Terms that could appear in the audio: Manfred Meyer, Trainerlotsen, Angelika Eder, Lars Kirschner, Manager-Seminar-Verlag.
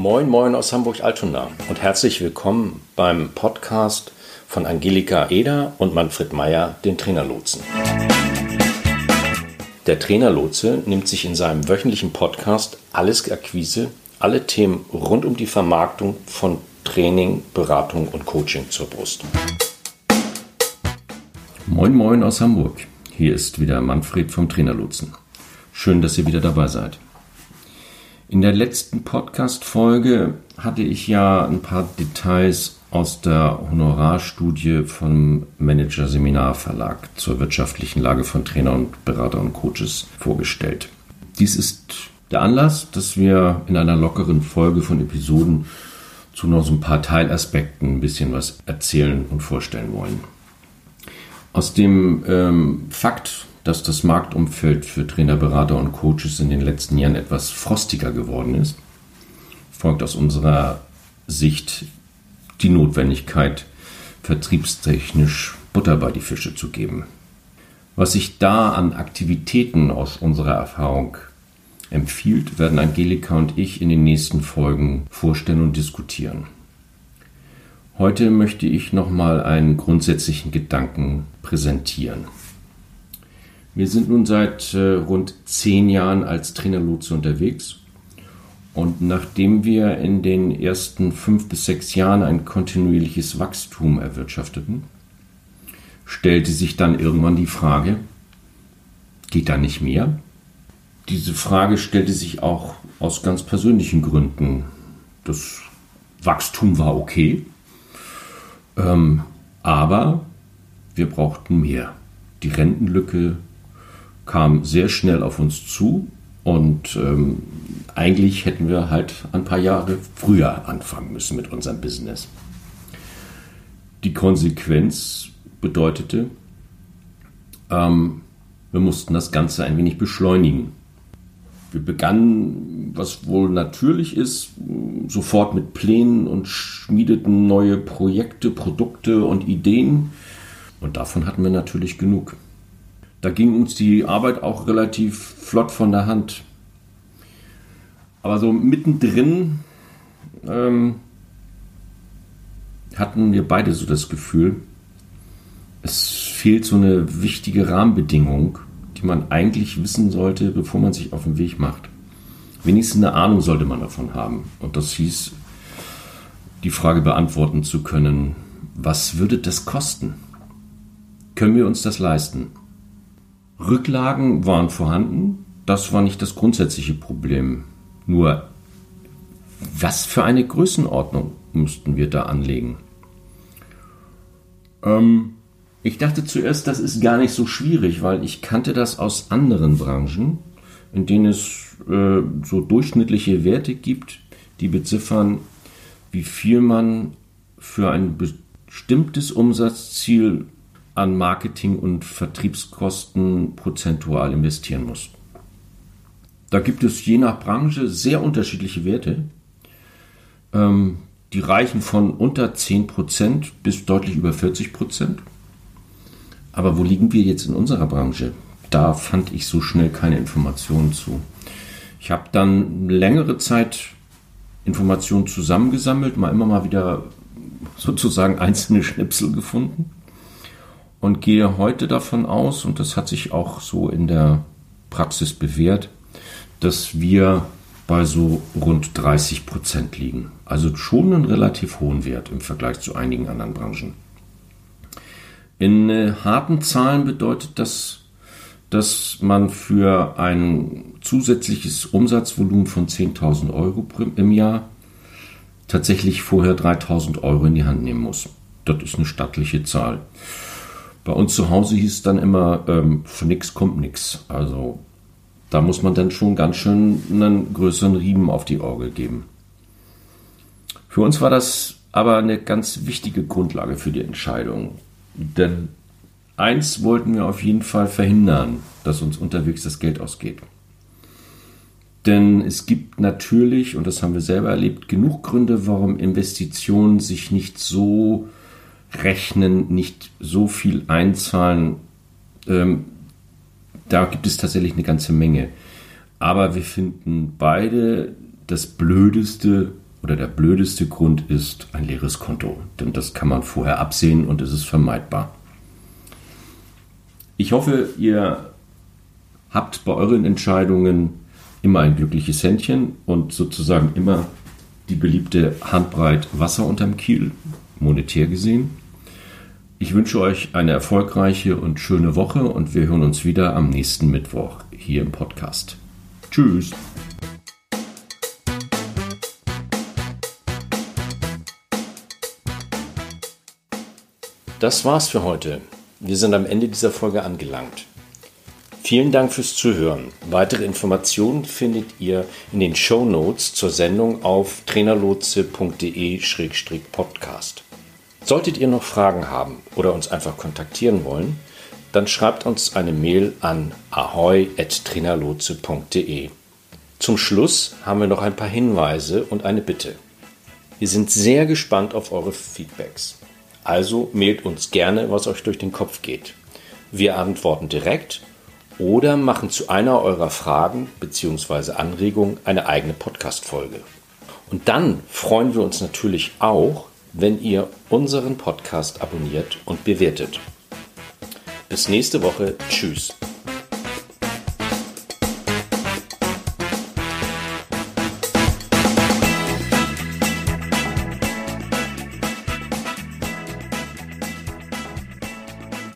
Moin Moin aus Hamburg-Altona und herzlich willkommen beim Podcast von Angelika Eder und Manfred Meyer, den Trainerlotsen. Der Trainerlotse nimmt sich in seinem wöchentlichen Podcast alles Akquise, alle Themen rund um die Vermarktung von Training, Beratung und Coaching zur Brust. Moin Moin aus Hamburg, hier ist wieder Manfred vom Trainerlotsen. Schön, dass ihr wieder dabei seid. In der letzten Podcast-Folge hatte ich ja ein paar Details aus der Honorarstudie vom Manager-Seminar-Verlag zur wirtschaftlichen Lage von Trainern, Beratern und Coaches vorgestellt. Dies ist der Anlass, dass wir in einer lockeren Folge von Episoden zu noch so ein paar Teilaspekten ein bisschen was erzählen und vorstellen wollen. Aus dem Fakt, dass das Marktumfeld für Trainer, Berater und Coaches in den letzten Jahren etwas frostiger geworden ist, folgt aus unserer Sicht die Notwendigkeit, vertriebstechnisch Butter bei die Fische zu geben. Was sich da an Aktivitäten aus unserer Erfahrung empfiehlt, werden Angelika und ich in den nächsten Folgen vorstellen und diskutieren. Heute möchte ich nochmal einen grundsätzlichen Gedanken präsentieren. Wir sind nun seit rund 10 Jahren als Trainerlotse unterwegs und nachdem wir in den ersten 5 bis 6 Jahren ein kontinuierliches Wachstum erwirtschafteten, stellte sich dann irgendwann die Frage, geht da nicht mehr? Diese Frage stellte sich auch aus ganz persönlichen Gründen. Das Wachstum war okay, aber wir brauchten mehr. Die Rentenlücke kam sehr schnell auf uns zu und eigentlich hätten wir halt ein paar Jahre früher anfangen müssen mit unserem Business. Die Konsequenz bedeutete, wir mussten das Ganze ein wenig beschleunigen. Wir begannen, was wohl natürlich ist, sofort mit Plänen und schmiedeten neue Projekte, Produkte und Ideen und davon hatten wir natürlich genug. Da ging uns die Arbeit auch relativ flott von der Hand. Aber so mittendrin hatten wir beide so das Gefühl, es fehlt so eine wichtige Rahmenbedingung, die man eigentlich wissen sollte, bevor man sich auf den Weg macht. Wenigstens eine Ahnung sollte man davon haben. Und das hieß, die Frage beantworten zu können, was würde das kosten? Können wir uns das leisten? Rücklagen waren vorhanden, das war nicht das grundsätzliche Problem. Nur, was für eine Größenordnung müssten wir da anlegen? Ich dachte zuerst, das ist gar nicht so schwierig, weil ich kannte das aus anderen Branchen, in denen es so durchschnittliche Werte gibt, die beziffern, wie viel man für ein bestimmtes Umsatzziel an Marketing- und Vertriebskosten prozentual investieren muss. Da gibt es je nach Branche sehr unterschiedliche Werte. Die reichen von unter 10% bis deutlich über 40%. Aber wo liegen wir jetzt in unserer Branche? Da fand ich so schnell keine Informationen zu. Ich habe dann längere Zeit Informationen zusammengesammelt, mal immer mal wieder sozusagen einzelne Schnipsel gefunden. Und gehe heute davon aus, und das hat sich auch so in der Praxis bewährt, dass wir bei so rund 30% liegen. Also schon einen relativ hohen Wert im Vergleich zu einigen anderen Branchen. In harten Zahlen bedeutet das, dass man für ein zusätzliches Umsatzvolumen von 10.000 Euro im Jahr tatsächlich vorher 3.000 Euro in die Hand nehmen muss. Das ist eine stattliche Zahl. Bei uns zu Hause hieß es dann immer, von nichts kommt nichts. Also da muss man dann schon ganz schön einen größeren Riemen auf die Orgel geben. Für uns war das aber eine ganz wichtige Grundlage für die Entscheidung. Denn eins wollten wir auf jeden Fall verhindern, dass uns unterwegs das Geld ausgeht. Denn es gibt natürlich, und das haben wir selber erlebt, genug Gründe, warum Investitionen sich nicht so rechnen, nicht so viel einzahlen. Da gibt es tatsächlich eine ganze Menge. Aber wir finden beide das Blödeste, oder der blödeste Grund ist ein leeres Konto, denn das kann man vorher absehen und es ist vermeidbar. Ich hoffe, ihr habt bei euren Entscheidungen immer ein glückliches Händchen und sozusagen immer die beliebte Handbreit Wasser unterm Kiel, monetär gesehen. Ich wünsche euch eine erfolgreiche und schöne Woche und wir hören uns wieder am nächsten Mittwoch hier im Podcast. Tschüss! Das war's für heute. Wir sind am Ende dieser Folge angelangt. Vielen Dank fürs Zuhören. Weitere Informationen findet ihr in den Shownotes zur Sendung auf trainerlotse.de/podcast. Solltet ihr noch Fragen haben oder uns einfach kontaktieren wollen, dann schreibt uns eine Mail an ahoi@trainerlotse.de. Zum Schluss haben wir noch ein paar Hinweise und eine Bitte. Wir sind sehr gespannt auf eure Feedbacks. Also mailt uns gerne, was euch durch den Kopf geht. Wir antworten direkt oder machen zu einer eurer Fragen bzw. Anregungen eine eigene Podcast-Folge. Und dann freuen wir uns natürlich auch, wenn ihr unseren Podcast abonniert und bewertet. Bis nächste Woche. Tschüss.